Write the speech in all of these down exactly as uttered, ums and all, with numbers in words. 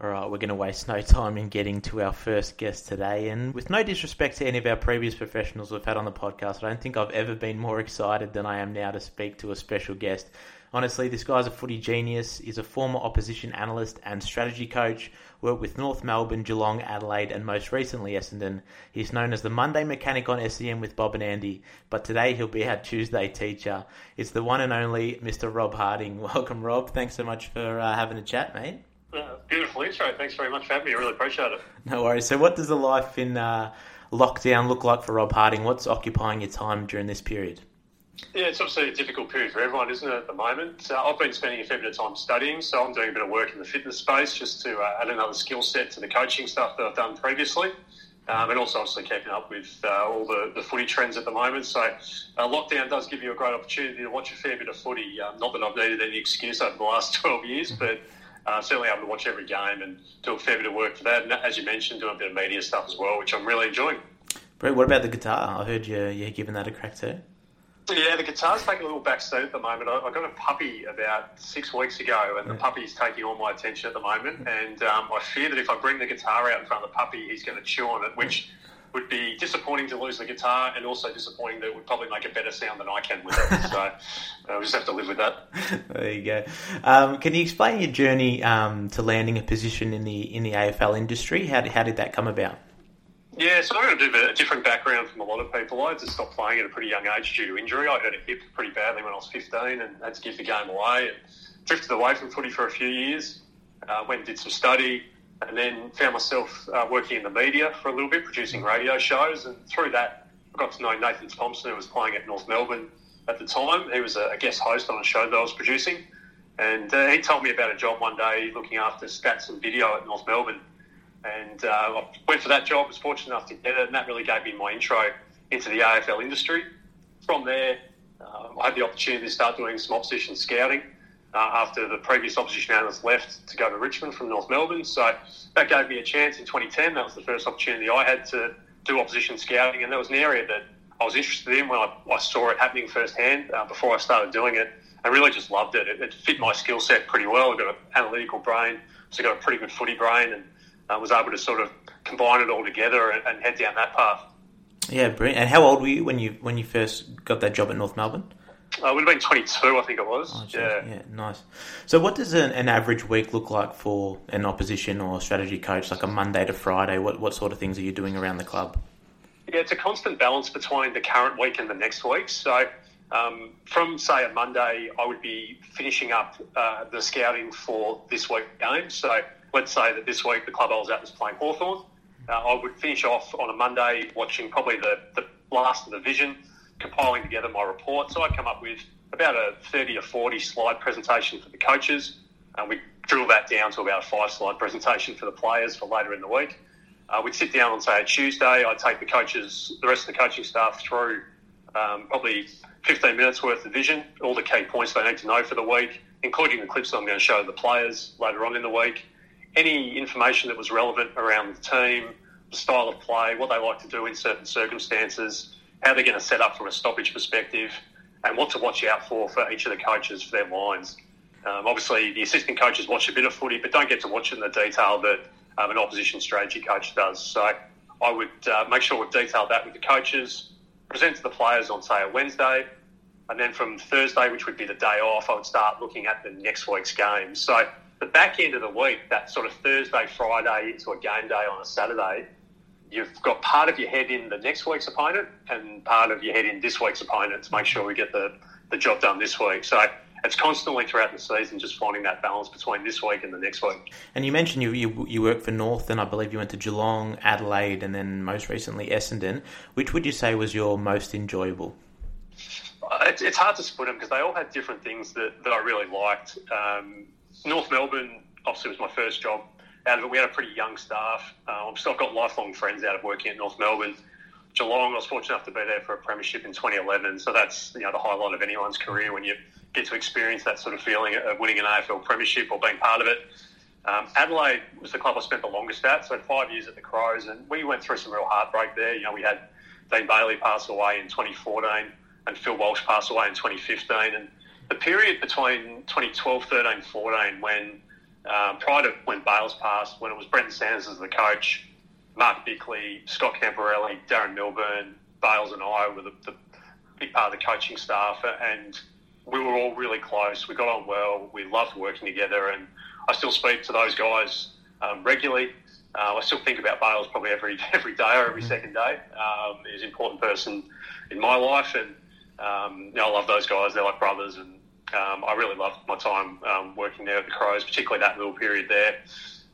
All right, we're going to waste no time in getting to our first guest today. And with no disrespect to any of our previous professionals we've had on the podcast, I don't think I've ever been more excited than I am now to speak to a special guest. Honestly, this guy's a footy genius. He's a former opposition analyst and strategy coach, worked with North Melbourne, Geelong, Adelaide, and most recently Essendon. He's known as the Monday mechanic on S E M with Bob and Andy, but today he'll be our Tuesday teacher. It's the one and only Mister Rob Harding. Welcome, Rob. Thanks so much for uh, having a chat, mate. Uh, beautiful intro. Thanks very much for having me. I really appreciate it. No worries. So what does the life in uh, lockdown look like for Rob Harding? What's occupying your time during this period? Yeah, it's obviously a difficult period for everyone, isn't it, at the moment? Uh, I've been spending a fair bit of time studying, so I'm doing a bit of work in the fitness space just to uh, add another skill set to the coaching stuff that I've done previously. Um, and also obviously keeping up with uh, all the, the footy trends at the moment. So uh, lockdown does give you a great opportunity to watch a fair bit of footy. Um, not that I've needed any excuse over the last twelve years, but... Uh, certainly able to watch every game and do a fair bit of work for that. And as you mentioned, doing a bit of media stuff as well, which I'm really enjoying. Brett, what about the guitar? I heard you're, you're giving that a crack too. Yeah, the guitar's taking a little backseat at the moment. I, I got a puppy about six weeks ago, and yeah. The puppy's taking all my attention at the moment. And um, I fear that if I bring the guitar out in front of the puppy, he's going to chew on it, which... would be disappointing to lose the guitar, and also disappointing that it would probably make a better sound than I can with it. So uh, we just have to live with that. There you go. Um, can you explain your journey um, to landing a position in the in the A F L industry? How did, how did that come about? Yeah, so I've got a bit of a different background from a lot of people. I had to stop playing at a pretty young age due to injury. I hurt a hip pretty badly when I was fifteen, and had to give the game away. And drifted away from footy for a few years. Uh, went and did some study. And then found myself uh, working in the media for a little bit, producing radio shows. And through that, I got to know Nathan Thompson, who was playing at North Melbourne at the time. He was a guest host on a show that I was producing. And uh, he told me about a job one day looking after stats and video at North Melbourne. And uh, I went for that job, was fortunate enough to get it, and that really gave me my intro into the A F L industry. From there, uh, I had the opportunity to start doing some opposition scouting. Uh, after the previous opposition analyst left to go to Richmond from North Melbourne. So that gave me a chance in twenty ten. That was the first opportunity I had to do opposition scouting, and that was an area that I was interested in when I, I saw it happening firsthand uh, before I started doing it. I really just loved it. It, it fit my skill set pretty well. I've got an analytical brain, so I've got a pretty good footy brain, and I uh, was able to sort of combine it all together and, and head down that path. Yeah, brilliant. And how old were you when you when you first got that job at North Melbourne? I would have been twenty-two, I think it was. Oh, yeah. yeah, nice. So what does an, an average week look like for an opposition or strategy coach, like a Monday to Friday? What what sort of things are you doing around the club? Yeah, it's a constant balance between the current week and the next week. So um, from, say, a Monday, I would be finishing up uh, the scouting for this week's game. So let's say that this week the club I was at was playing Hawthorn. Uh, I would finish off on a Monday watching probably the, the last of the vision, compiling together my report. So I come up with about a thirty to forty slide presentation for the coaches, and we drill that down to about a five slide presentation for the players for later in the week. Uh, we'd sit down on, say, a Tuesday. I'd take the coaches, the rest of the coaching staff through um, probably fifteen minutes worth of vision, all the key points they need to know for the week, including the clips that I'm going to show the players later on in the week. Any information that was relevant around the team, the style of play, what they like to do in certain circumstances, how they're going to set up from a stoppage perspective, and what to watch out for for each of the coaches for their lines. Um, obviously, the assistant coaches watch a bit of footy, but don't get to watch it in the detail that um, an opposition strategy coach does. So I would uh, make sure we've detailed that with the coaches, present to the players on, say, a Wednesday, and then from Thursday, which would be the day off, I would start looking at the next week's game. So the back end of the week, that sort of Thursday, Friday into a game day on a Saturday, you've got part of your head in the next week's opponent and part of your head in this week's opponent to make sure we get the, the job done this week. So it's constantly throughout the season just finding that balance between this week and the next week. And you mentioned you you, you worked for North, and I believe you went to Geelong, Adelaide, and then most recently Essendon. Which would you say was your most enjoyable? It's, it's hard to split them because they all had different things that, that I really liked. Um, North Melbourne obviously was my first job. Out of it, we had a pretty young staff. Uh, I've still got lifelong friends out of working at North Melbourne. Geelong, I was fortunate enough to be there for a premiership in twenty eleven, so that's you know the highlight of anyone's career when you get to experience that sort of feeling of winning an A F L premiership or being part of it. Um, Adelaide was the club I spent the longest at, so five years at the Crows, and we went through some real heartbreak there. You know, we had Dean Bailey pass away in twenty fourteen and Phil Walsh pass away in twenty fifteen, and the period between twenty twelve, thirteen, fourteen when Um, prior to when Bales passed, when it was Brenton Sanders as the coach, Mark Bickley, Scott Camparelli, Darren Milburn, Bales and I were the, the big part of the coaching staff, and we were all really close. We got on well. We loved working together, and I still speak to those guys um, regularly. Uh, I still think about Bales probably every every day or every second day. Um, he's an important person in my life, and um, you know, I love those guys. They're like brothers, and um, I really loved my time um, working there at the Crows, particularly that little period there.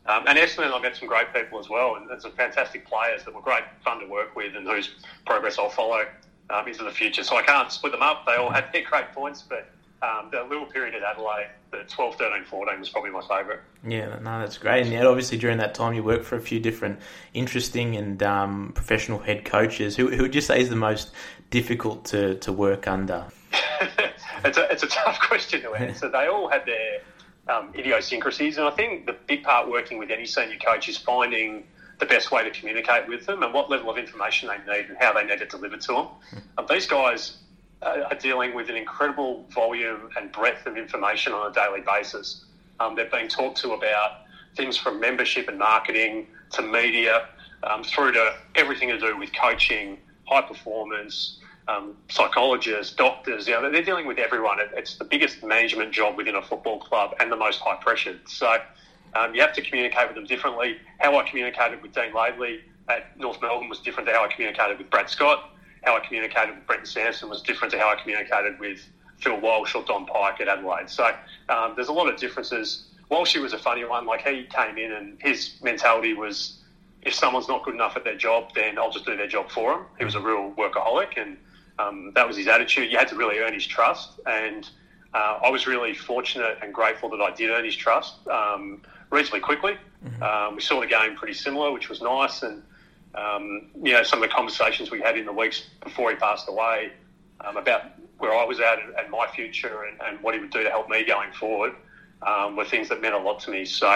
Um, and Essendon, I met some great people as well, and some fantastic players that were great fun to work with and whose progress I'll follow um, into the future. So I can't split them up. They all had their great points, but um, the little period at Adelaide, the twelve, thirteen, fourteen was probably my favourite. Yeah, no, that's great. And yet, obviously, during that time, you worked for a few different interesting and um, professional head coaches. Who, who would you say is the most difficult to, to work under? it's, a, it's a tough question to answer. They all had their... Um, idiosyncrasies, and I think the big part working with any senior coach is finding the best way to communicate with them and what level of information they need and how they need it delivered to them. Um, these guys uh, are dealing with an incredible volume and breadth of information on a daily basis. Um, they're being talked to about things from membership and marketing to media um, through to everything to do with coaching, high performance, Um, psychologists, doctors, you know, they're dealing with everyone. It's the biggest management job within a football club and the most high pressure. So um, you have to communicate with them differently. How I communicated with Dean Laidley at North Melbourne was different to how I communicated with Brad Scott. How I communicated with Brenton Sanderson was different to how I communicated with Phil Walsh or Don Pike at Adelaide. So um, there's a lot of differences. Walsh was a funny one. Like, he came in and his mentality was, if someone's not good enough at their job, then I'll just do their job for them. He was a real workaholic, and Um, that was his attitude. You had to really earn his trust, and uh, I was really fortunate and grateful that I did earn his trust um, reasonably quickly. Mm-hmm. Um, we saw the game pretty similar, which was nice, and um, you know, some of the conversations we had in the weeks before he passed away um, about where I was at and, and my future and, and what he would do to help me going forward um, were things that meant a lot to me. So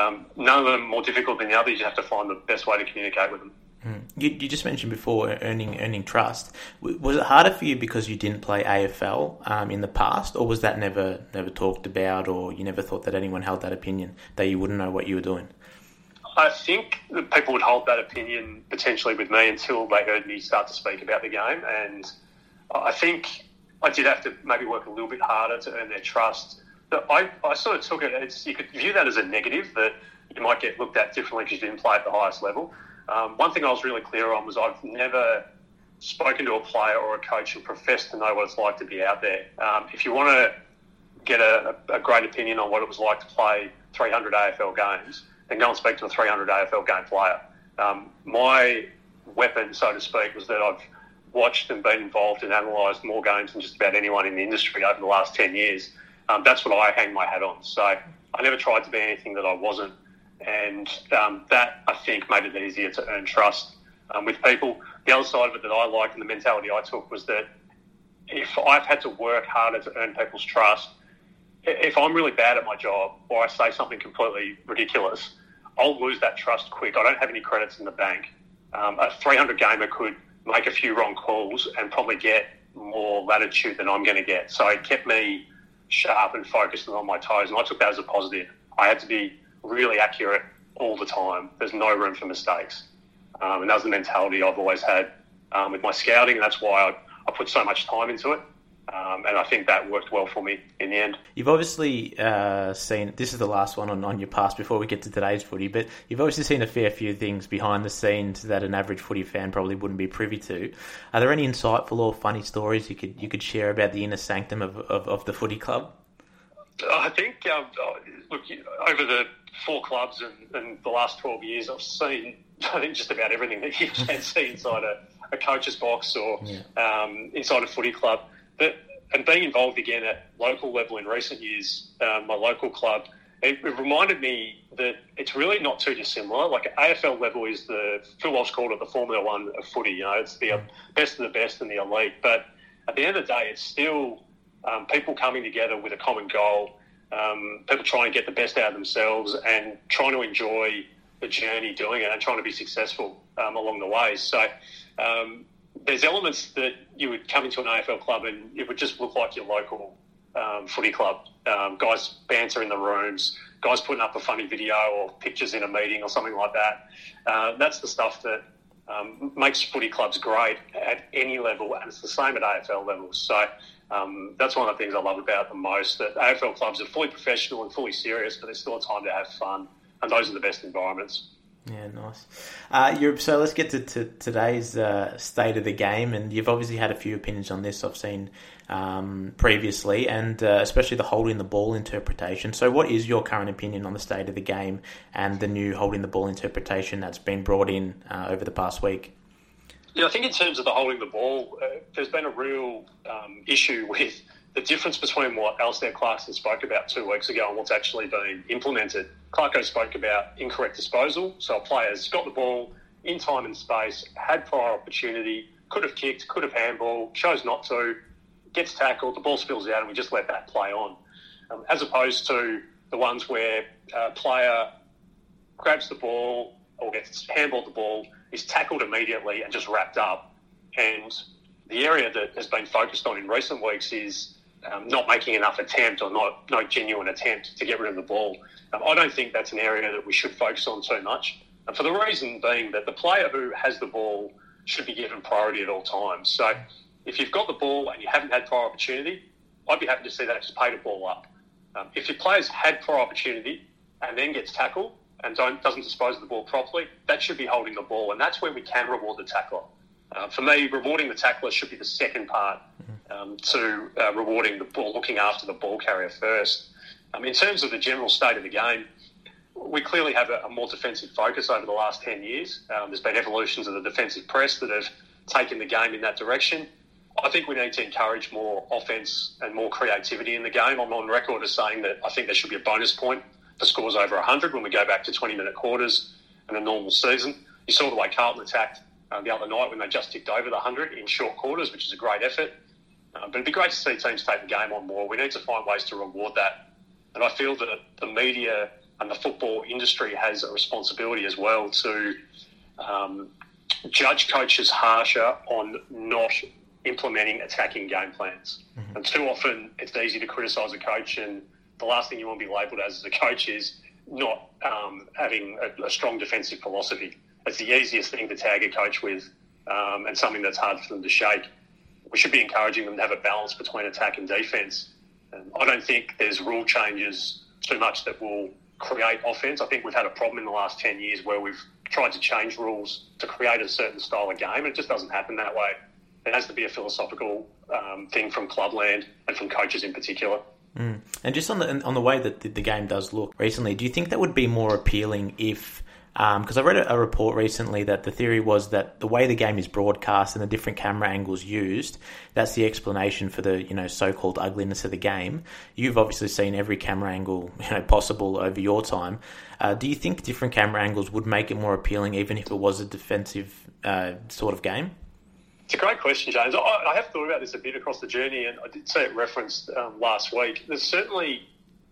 um, none of them more difficult than the others. You have to find the best way to communicate with them. You, you just mentioned before earning earning trust. Was it harder for you because you didn't play A F L um, in the past, or was that never never talked about, or you never thought that anyone held that opinion, that you wouldn't know what you were doing? I think that people would hold that opinion potentially with me until they heard me start to speak about the game, and I think I did have to maybe work a little bit harder to earn their trust. But I, I sort of took it, it's, you could view that as a negative, that you might get looked at differently because you didn't play at the highest level. Um, one thing I was really clear on was I've never spoken to a player or a coach who professed to know what it's like to be out there. Um, if you want to get a, a great opinion on what it was like to play three hundred A F L games, then go and speak to a three hundred A F L game player. Um, my weapon, so to speak, was that I've watched and been involved and analysed more games than just about anyone in the industry over the last ten years. Um, that's what I hang my hat on. So I never tried to be anything that I wasn't. And um, that, I think, made it easier to earn trust um, with people. The other side of it that I liked and the mentality I took was that if I've had to work harder to earn people's trust, if I'm really bad at my job or I say something completely ridiculous, I'll lose that trust quick. I don't have any credits in the bank. Um, a three hundred gamer could make a few wrong calls and probably get more latitude than I'm going to get. So it kept me sharp and focused and on my toes, and I took that as a positive. I had to be really accurate all the time. There's no room for mistakes. Um, and that was the mentality I've always had um, with my scouting, and that's why I, I put so much time into it. Um, and I think that worked well for me in the end. You've obviously uh, seen, this is the last one on, on your past before we get to today's footy, but you've obviously seen a fair few things behind the scenes that an average footy fan probably wouldn't be privy to. Are there any insightful or funny stories you could you could share about the inner sanctum of, of, of the footy club? I think, um, look, over the four clubs and, and the last twelve years, I've seen, I think, just about everything that you can see inside a, a coach's box or yeah. um, inside a footy club. But, and being involved again at local level in recent years, um, my local club, it, it reminded me that it's really not too dissimilar. Like, A F L level is the, Phil Walsh called it the Formula One of footy, you know, it's the best of the best and the elite. But at the end of the day, it's still... Um, people coming together with a common goal, um, people trying to get the best out of themselves and trying to enjoy the journey doing it and trying to be successful um, along the way. So um, there's elements that you would come into an A F L club and it would just look like your local um, footy club. Um, guys bantering in the rooms, guys putting up a funny video or pictures in a meeting or something like that. Uh, that's the stuff that um, makes footy clubs great at any level, and it's the same at A F L levels. So um, that's one of the things I love about the most, that A F L clubs are fully professional and fully serious, but there's still a time to have fun, and those are the best environments. Yeah, nice. Uh, you're, so let's get to, to today's uh, state of the game, and you've obviously had a few opinions on this I've seen um, previously, and uh, especially the holding the ball interpretation. So what is your current opinion on the state of the game and the new holding the ball interpretation that's been brought in uh, over the past week? Yeah, I think in terms of the holding the ball, uh, there's been a real um, issue with the difference between what Alistair Clarkson spoke about two weeks ago and what's actually been implemented. Clarko spoke about incorrect disposal, so a player's got the ball in time and space, had prior opportunity, could have kicked, could have handball, chose not to, gets tackled, the ball spills out, and we just let that play on. Um, as opposed to the ones where a player grabs the ball or gets handballed the ball, is tackled immediately and just wrapped up. And the area that has been focused on in recent weeks is Um, not making enough attempt or not no genuine attempt to get rid of the ball. Um, I don't think that's an area that we should focus on too much, and for the reason being that the player who has the ball should be given priority at all times. So if you've got the ball and you haven't had prior opportunity, I'd be happy to see that just pay the ball up. Um, if your player's had prior opportunity and then gets tackled and don't, doesn't dispose of the ball properly, that should be holding the ball, and that's where we can reward the tackler. Uh, for me, rewarding the tackler should be the second part um, to uh, rewarding the ball, looking after the ball carrier first. Um, in terms of the general state of the game, we clearly have a, a more defensive focus over the last ten years. Um, there's been evolutions of the defensive press that have taken the game in that direction. I think we need to encourage more offence and more creativity in the game. I'm on record as saying that I think there should be a bonus point for scores over one hundred when we go back to twenty-minute quarters in a normal season. You saw the way Carlton attacked Uh, the other night when they just ticked over the one hundred in short quarters, which is a great effort. Uh, but it'd be great to see teams take the game on more. We need to find ways to reward that. And I feel that the media and the football industry has a responsibility as well to um, judge coaches harsher on not implementing attacking game plans. Mm-hmm. And too often it's easy to criticise a coach, and the last thing you want to be labelled as as a coach is not um, having a, a strong defensive philosophy. It's the easiest thing to tag a coach with, um, and something that's hard for them to shake. We should be encouraging them to have a balance between attack and defence. Um, I don't think there's rule changes too much that will create offence. I think we've had a problem in the last ten years where we've tried to change rules to create a certain style of game. It just doesn't happen that way. It has to be a philosophical um, thing from clubland and from coaches in particular. Mm. And just on the on the way that the game does look recently, do you think that would be more appealing if... Because um, I read a, a report recently that the theory was that the way the game is broadcast and the different camera angles used, that's the explanation for the you know so-called ugliness of the game. You've obviously seen every camera angle you know possible over your time. Uh, do you think different camera angles would make it more appealing, even if it was a defensive uh, sort of game? It's a great question, James. I, I have thought about this a bit across the journey, and I did see it referenced um, last week. There's certainly...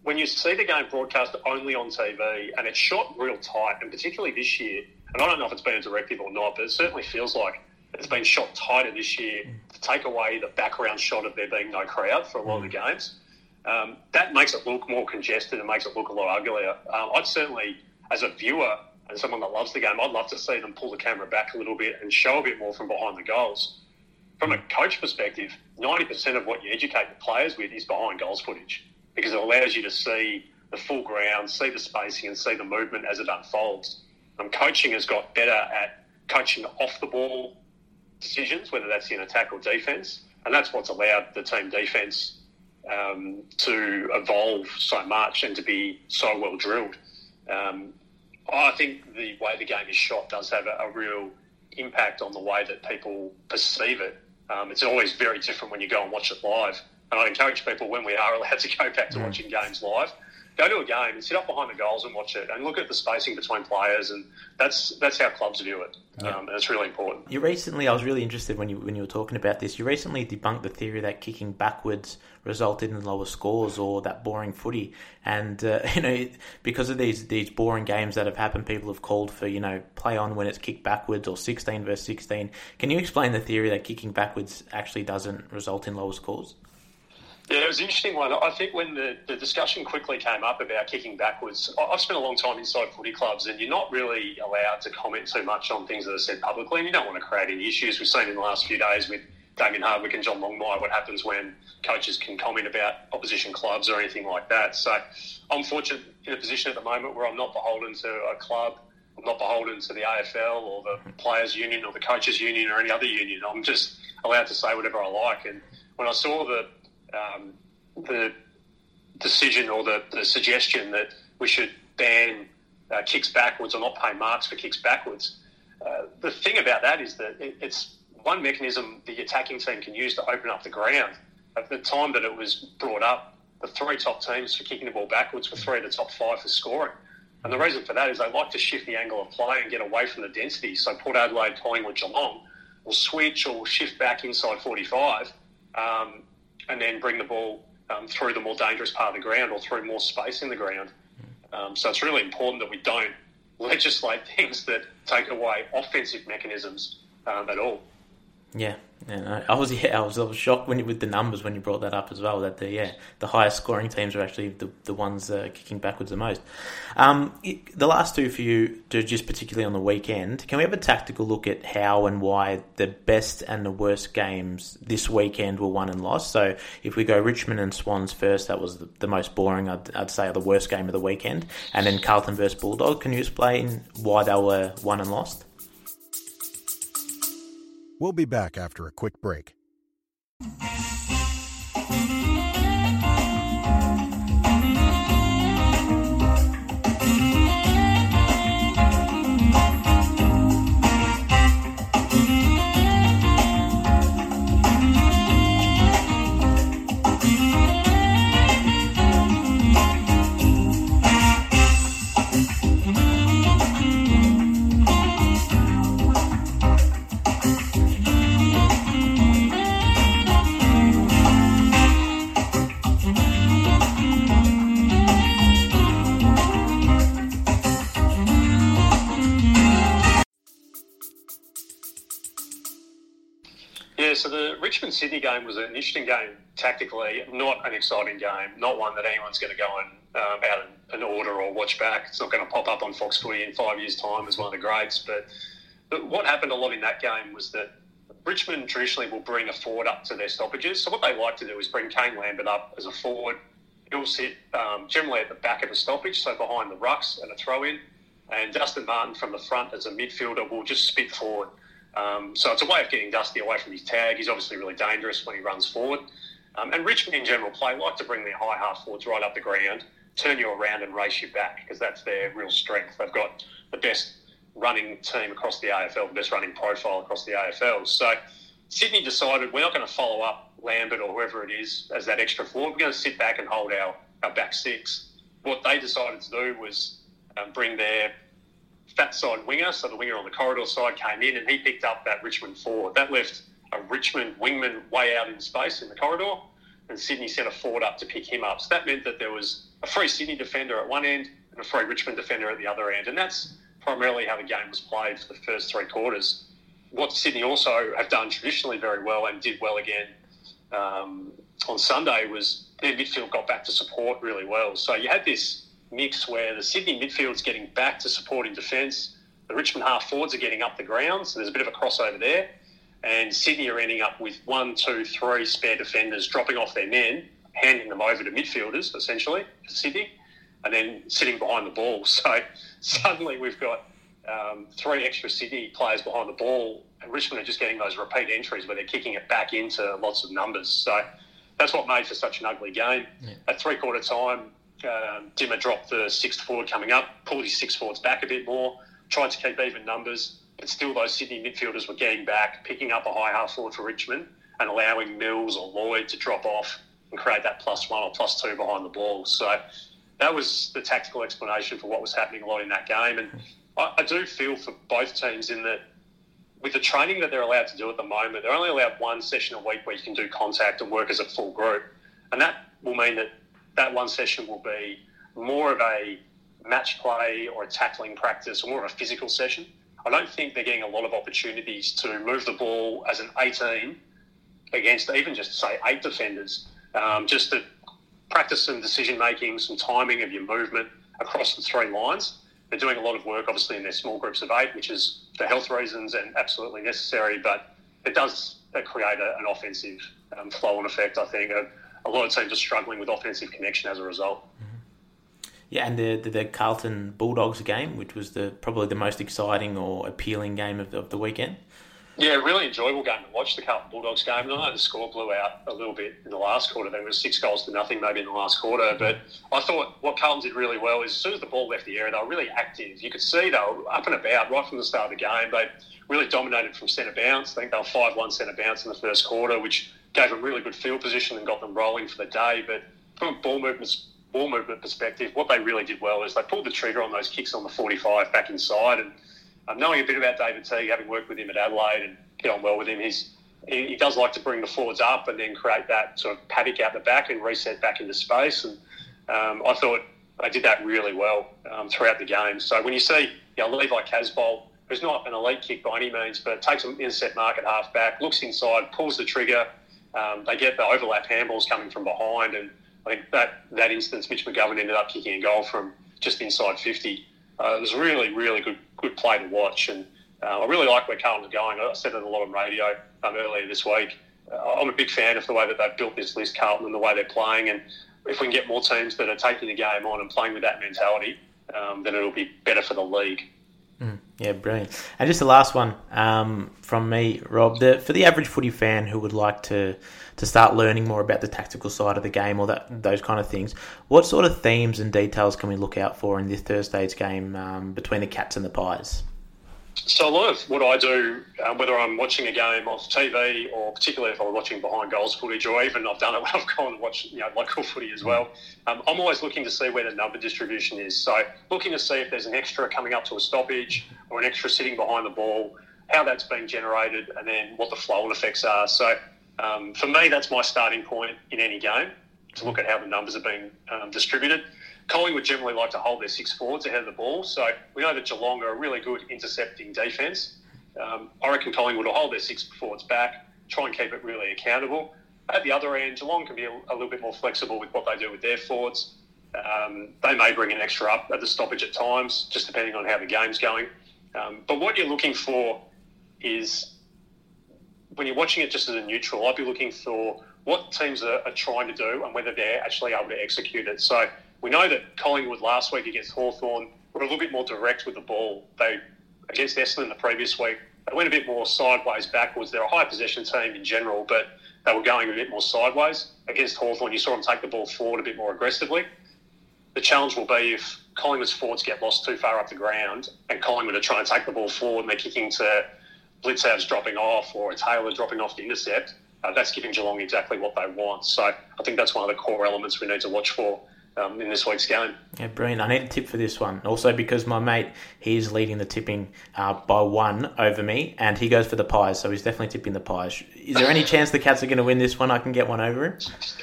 when you see the game broadcast only on T V, and it's shot real tight, and particularly this year, and I don't know if it's been a directive or not, but it certainly feels like it's been shot tighter this year to take away the background shot of there being no crowd for a lot of the games. Um, that makes it look more congested and makes it look a lot uglier. Um, I'd certainly, as a viewer and someone that loves the game, I'd love to see them pull the camera back a little bit and show a bit more from behind the goals. From a coach perspective, ninety percent of what you educate the players with is behind goals footage, because it allows you to see the full ground, see the spacing, and see the movement as it unfolds. Um, coaching has got better at coaching off-the-ball decisions, whether that's in attack or defence, and that's what's allowed the team defence um, to evolve so much and to be so well drilled. Um, I think the way the game is shot does have a, a real impact on the way that people perceive it. Um, it's always very different when you go and watch it live. And I encourage people, when we are allowed to go back to watching games live, go to a game and sit up behind the goals and watch it and look at the spacing between players, and that's that's how clubs do it. Yeah. Um, and it's really important. You recently, I was really interested when you when you were talking about this, you recently debunked the theory that kicking backwards resulted in lower scores or that boring footy. And, uh, you know, because of these, these boring games that have happened, people have called for, you know, play on when it's kicked backwards or sixteen versus sixteen. Can you explain the theory that kicking backwards actually doesn't result in lower scores? Yeah, it was an interesting one. I think when the, the discussion quickly came up about kicking backwards, I've spent a long time inside footy clubs and you're not really allowed to comment too much on things that are said publicly, and you don't want to create any issues. We've seen in the last few days with Damien Hardwick and John Longmire what happens when coaches can comment about opposition clubs or anything like that. So I'm fortunate in a position at the moment where I'm not beholden to a club. I'm not beholden to the A F L or the players' union or the coaches' union or any other union. I'm just allowed to say whatever I like. And when I saw the Um, the decision or the, the suggestion that we should ban uh, kicks backwards or not pay marks for kicks backwards. Uh, the thing about that is that it, it's one mechanism the attacking team can use to open up the ground. At the time that it was brought up, the three top teams for kicking the ball backwards were three of the top five for scoring. And the reason for that is they like to shift the angle of play and get away from the density. So Port Adelaide, Collingwood, Geelong will switch or shift back inside forty-five um, and then bring the ball um, through the more dangerous part of the ground or through more space in the ground. Um, so it's really important that we don't legislate things that take away offensive mechanisms um, at all. Yeah, yeah, I was yeah I was I was shocked when you, with the numbers when you brought that up as well, that the yeah the highest scoring teams are actually the the ones uh, kicking backwards the most. Um, it, the last two for you, just particularly on the weekend, can we have a tactical look at how and why the best and the worst games this weekend were won and lost? So if we go Richmond and Swans first, that was the, the most boring, I'd, I'd say, the worst game of the weekend, and then Carlton versus Bulldog. Can you explain why they were won and lost? We'll be back after a quick break. So the Richmond-Sydney game was an interesting game tactically, not an exciting game, not one that anyone's going to go and um, out and order or watch back. It's not going to pop up on Fox Footy in five years' time as one of the greats. But, but what happened a lot in that game was that Richmond traditionally will bring a forward up to their stoppages. So what they like to do is bring Kane Lambert up as a forward. He'll sit um, generally at the back of the stoppage, so behind the rucks and a throw-in. And Dustin Martin from the front as a midfielder will just spit forward. Um, so it's a way of getting Dusty away from his tag. He's obviously really dangerous when he runs forward. Um, and Richmond in general play like to bring their high half forwards right up the ground, turn you around and race you back, because that's their real strength. They've got the best running team across the A F L, the best running profile across the A F L. So Sydney decided we're not going to follow up Lambert or whoever it is as that extra forward. We're going to sit back and hold our, our back six. What they decided to do was um, bring their fat side winger, so the winger on the corridor side came in and he picked up that Richmond forward. That left a Richmond wingman way out in space in the corridor, and Sydney sent a forward up to pick him up. So that meant that there was a free Sydney defender at one end and a free Richmond defender at the other end, and that's primarily how the game was played for the first three quarters. What Sydney also have done traditionally very well and did well again um, on Sunday was their midfield got back to support really well. So you had this mix where the Sydney midfield's getting back to supporting defence, the Richmond half forwards are getting up the ground, so there's a bit of a crossover there, and Sydney are ending up with one, two, three spare defenders dropping off their men, handing them over to midfielders, essentially, for Sydney, and then sitting behind the ball. So suddenly we've got um, three extra Sydney players behind the ball, and Richmond are just getting those repeat entries where they're kicking it back into lots of numbers. So that's what made for such an ugly game. Yeah. At three-quarter time, Um, Dimmer dropped the sixth forward coming up, pulled his six forwards back a bit more, tried to keep even numbers, but still those Sydney midfielders were getting back, picking up a high half forward for Richmond and allowing Mills or Lloyd to drop off and create that plus one or plus two behind the ball. So that was the tactical explanation for what was happening a lot in that game. And I, I do feel for both teams in that with the training that they're allowed to do at the moment, they're only allowed one session a week where you can do contact and work as a full group. And that will mean that that one session will be more of a match play or a tackling practice, or more of a physical session. I don't think they're getting a lot of opportunities to move the ball as an eighteen against even just, say, eight defenders Um, just to practice some decision-making, some timing of your movement across the three lines. They're doing a lot of work, obviously, in their small groups of eight, which is for health reasons and absolutely necessary, but it does create a, an offensive um, flow and effect, I think. A, a lot of teams are struggling with offensive connection as a result. Yeah, and the, the the Carlton Bulldogs game, which was the probably the most exciting or appealing game of the, of the weekend. Yeah, really enjoyable game to watch, the Carlton Bulldogs game. And I know the score blew out a little bit in the last quarter. There was six goals to nothing maybe in the last quarter. But I thought what Carlton did really well is as soon as the ball left the area, they were really active. You could see they were up and about right from the start of the game. They really dominated from centre bounce. I think they were five one centre bounce in the first quarter, which gave them really good field position and got them rolling for the day. But from a ball movement ball movement perspective, what they really did well is they pulled the trigger on those kicks on the forty-five back inside. And Um, knowing a bit about David Teague, having worked with him at Adelaide and get on well with him, he's, he, he does like to bring the forwards up and then create that sort of paddock out the back and reset back into space. And um, I thought they did that really well um, throughout the game. So when you see you know, Levi Casbolt, who's not an elite kick by any means, but takes an inset mark at half back, looks inside, pulls the trigger. Um, they get the overlap handballs coming from behind. And I think that, that instance, Mitch McGovern ended up kicking a goal from just inside fifty. Uh, it was really, really good good play to watch, and uh, I really like where Carlton's going. I said it a lot on radio um, earlier this week. Uh, I'm a big fan of the way that they've built this list, Carlton, and the way they're playing, and if we can get more teams that are taking the game on and playing with that mentality, um, then it'll be better for the league. Mm, yeah, brilliant. And just the last one um, from me, Rob, the, for the average footy fan who would like to, to start learning more about the tactical side of the game or that those kind of things, what sort of themes and details can we look out for in this Thursday's game um, between the Cats and the Pies? So a lot of what I do, um, whether I'm watching a game off T V or particularly if I'm watching behind goals footage, or even I've done it when I've gone and watched you know, local footy as well, um, I'm always looking to see where the number distribution is. So looking to see if there's an extra coming up to a stoppage or an extra sitting behind the ball, how that's being generated, and then what the flow and effects are. So um, for me, that's my starting point in any game, to look at how the numbers are being um, distributed. Collingwood generally like to hold their six forwards ahead of the ball, so we know that Geelong are a really good intercepting defence. Um, I reckon Collingwood will hold their six forwards back, try and keep it really accountable. At the other end, Geelong can be a, a little bit more flexible with what they do with their forwards. Um, they may bring an extra up at the stoppage at times, just depending on how the game's going. Um, but what you're looking for is, when you're watching it just as a neutral, I'd be looking for what teams are, are trying to do and whether they're actually able to execute it. So we know that Collingwood last week against Hawthorn were a little bit more direct with the ball. They, against Essendon the previous week, they went a bit more sideways backwards. They're a high possession team in general, but they were going a bit more sideways. Against Hawthorn, you saw them take the ball forward a bit more aggressively. The challenge will be if Collingwood's forwards get lost too far up the ground and Collingwood are trying to take the ball forward and they're kicking to Blitzav's dropping off or a Taylor dropping off to intercept, uh, that's giving Geelong exactly what they want. So I think that's one of the core elements we need to watch for Um, in this week's game. Yeah, brilliant. I need a tip for this one. Also because my mate, he is leading the tipping uh, by one over me, and he goes for the Pies, so he's definitely tipping the Pies. Is there any chance the Cats are going to win this one? I can get one over him?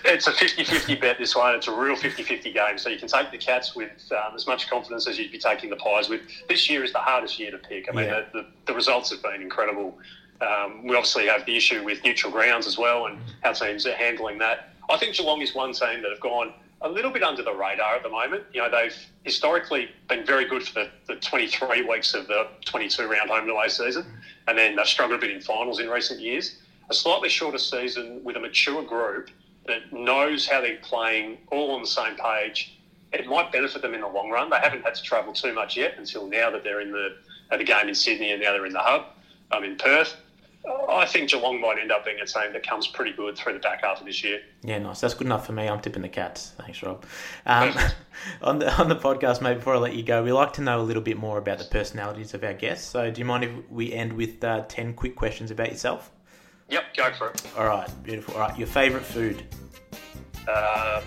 It's a fifty-fifty bet, this one. It's a real fifty-fifty game, so you can take the Cats with um, as much confidence as you'd be taking the Pies with. This year is the hardest year to pick. I mean, yeah. the, the, the results have been incredible. Um, we obviously have the issue with neutral grounds as well and how teams are handling that. I think Geelong is one team that have gone a little bit under the radar at the moment. You know, they've historically been very good for the, the twenty-three weeks of the twenty-two round home and away season, and then they've struggled a bit in finals in recent years. A slightly shorter season with a mature group that knows how they're playing, all on the same page. It might benefit them in the long run. They haven't had to travel too much yet until now that they're in the, at the game in Sydney, and now they're in the hub um, in Perth. I think Geelong might end up being a team that comes pretty good through the back half of this year. Yeah, nice. That's good enough for me. I'm tipping the Cats. Thanks, Rob. Um, on the on the podcast, mate, before I let you go, we like to know a little bit more about the personalities of our guests. So do you mind if we end with uh, ten quick questions about yourself? Yep, go for it. All right, beautiful. All right, your favourite food? Uh,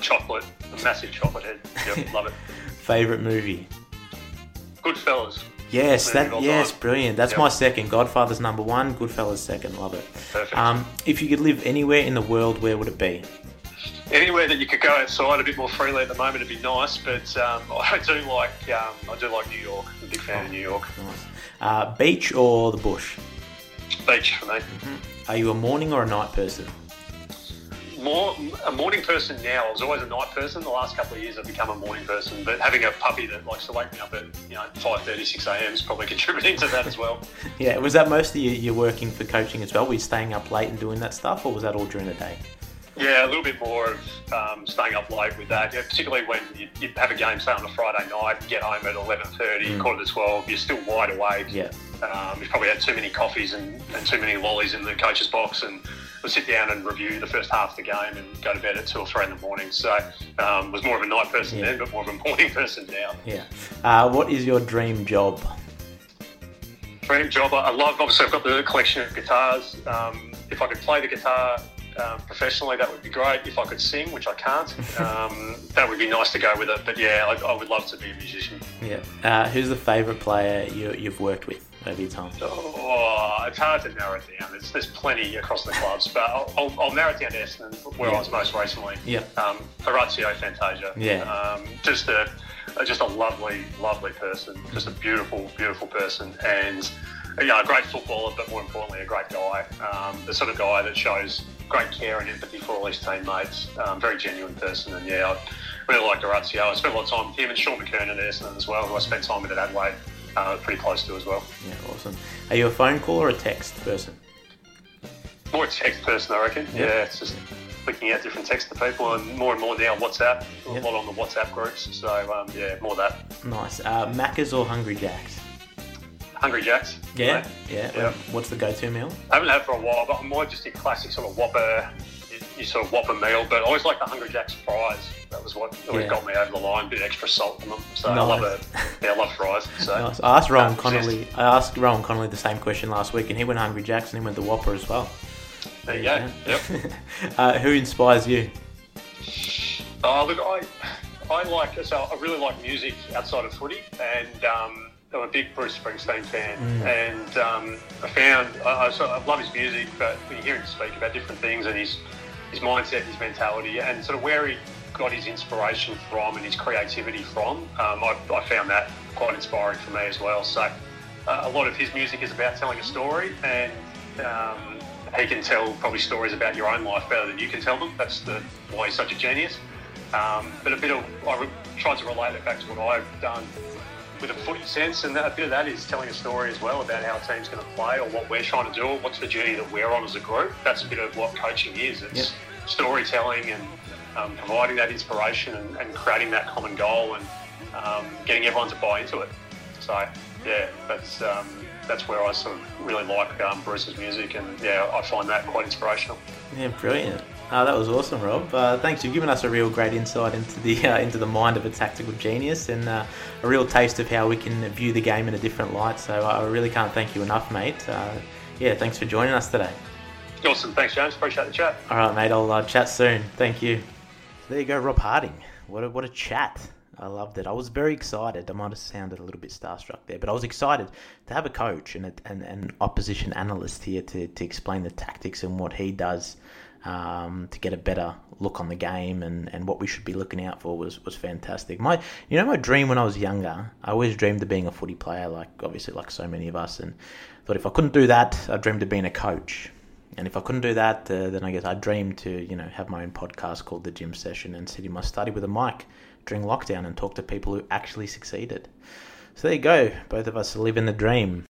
chocolate. A massive chocolate head. Yep, love it. Favourite movie? Goodfellas. Yes, that yes, brilliant. That's yep. my second. Godfather's number one, Goodfellas second. Love it. Perfect. Um, if you could live anywhere in the world, where would it be? Anywhere that you could go outside a bit more freely at the moment would be nice, but um, I do like um, I do like New York. I'm a big fan oh, of New York. Nice. Uh, beach or the bush? Beach for me. Mm-hmm. Are you a morning or a night person? more a morning person now. I was always a night person. The last couple of years I've become a morning person, but having a puppy that likes to wake me up at, you know, five thirty, six a.m. is probably contributing to that as well. Yeah, was that mostly you're working for coaching as well? Were you staying up late and doing that stuff, or was that all during the day? Yeah, a little bit more of um, staying up late with that, yeah, particularly when you, you have a game, say, on a Friday night, you get home at eleven thirty, mm. quarter to twelve, you're still wide awake. Yeah. Um, you've probably had too many coffees and, and too many lollies in the coach's box, and we'll sit down and review the first half of the game and go to bed at two or three in the morning. So I um, was more of a night person yeah. then, but more of a morning person now. Yeah. Uh, what is your dream job? Dream job? I love, obviously, I've got the collection of guitars. Um, if I could play the guitar... Um, professionally, that would be great. If I could sing, which I can't, um, that would be nice to go with it. But yeah, I, I would love to be a musician. Yeah. Uh, who's the favourite player you, you've worked with over your time? Oh, it's hard to narrow it down. It's, there's plenty across the clubs, but I'll, I'll, I'll narrow it down to Essendon, where yeah. I was most recently. Yeah. Um, Horatio Fantasia. Yeah. Um, just a just a lovely, lovely person. Just a beautiful, beautiful person, and you know, a great footballer, but more importantly, a great guy. Um, the sort of guy that shows great care and empathy for all his teammates. Um, very genuine person, and yeah, I really liked Horatio. I spent a lot of time with him and Sean McKernan at Essendon as well, who I spent time with at Adelaide, uh, pretty close to as well. Yeah, awesome. Are you a phone call or a text person? More a text person, I reckon. Yeah, yeah, it's just clicking out different texts to people, and more and more now WhatsApp. A yep. lot on the WhatsApp groups, so um, yeah, more that. Nice. Uh, Macca's or Hungry Jack's? Hungry Jacks. Yeah, right? yeah. yeah. What's the go-to meal? I haven't had it for a while, but I'm more just a classic sort of Whopper, you, you sort of Whopper meal. But I always like the Hungry Jacks fries. That was what always yeah. got me over the line. A bit of extra salt on them, so nice. I love it. Yeah, I love fries. So nice. I asked Rowan Connolly. I asked Rowan Connolly the same question last week, and he went Hungry Jacks, and he went the Whopper as well. There you yeah. go. Yep. uh, who inspires you? Oh, look, I, I like. So I really like music outside of footy, and. Um, I'm a big Bruce Springsteen fan, mm. and um, I found I, I, sort of, I love his music, but when you hear him speak about different things and his his mindset, his mentality, and sort of where he got his inspiration from and his creativity from, um, I, I found that quite inspiring for me as well. So uh, a lot of his music is about telling a story, and um, he can tell probably stories about your own life better than you can tell them. That's the why he's such a genius. Um, but a bit of I re- tried to relate it back to what I've done with a footy sense, and that, a bit of that is telling a story as well about how a team's going to play or what we're trying to do or what's the journey that we're on as a group. That's a bit of what coaching is. It's yep. storytelling and um, providing that inspiration and, and creating that common goal and um, getting everyone to buy into it. So, yeah, that's um, that's where I sort of really like um, Bruce's music, and, yeah, I find that quite inspirational. Yeah, brilliant. Uh, that was awesome, Rob. Uh, thanks. You've given us a real great insight into the uh, into the mind of a tactical genius, and uh, a real taste of how we can view the game in a different light. So uh, I really can't thank you enough, mate. Uh, yeah, thanks for joining us today. Awesome. Thanks, James. Appreciate the chat. All right, mate. I'll uh, chat soon. Thank you. There you go, Rob Harding. What a, what a chat. I loved it. I was very excited. I might have sounded a little bit starstruck there, but I was excited to have a coach and an opposition analyst here to, to explain the tactics and what he does Um, to get a better look on the game and, and what we should be looking out for was, was fantastic. My, you know, my dream when I was younger, I always dreamed of being a footy player, like obviously like so many of us, and thought if I couldn't do that, I dreamed of being a coach. And if I couldn't do that, uh, then I guess I dreamed to, you know, have my own podcast called The Gym Session and sit in my study with a mic during lockdown and talk to people who actually succeeded. So there you go. Both of us live in the dream.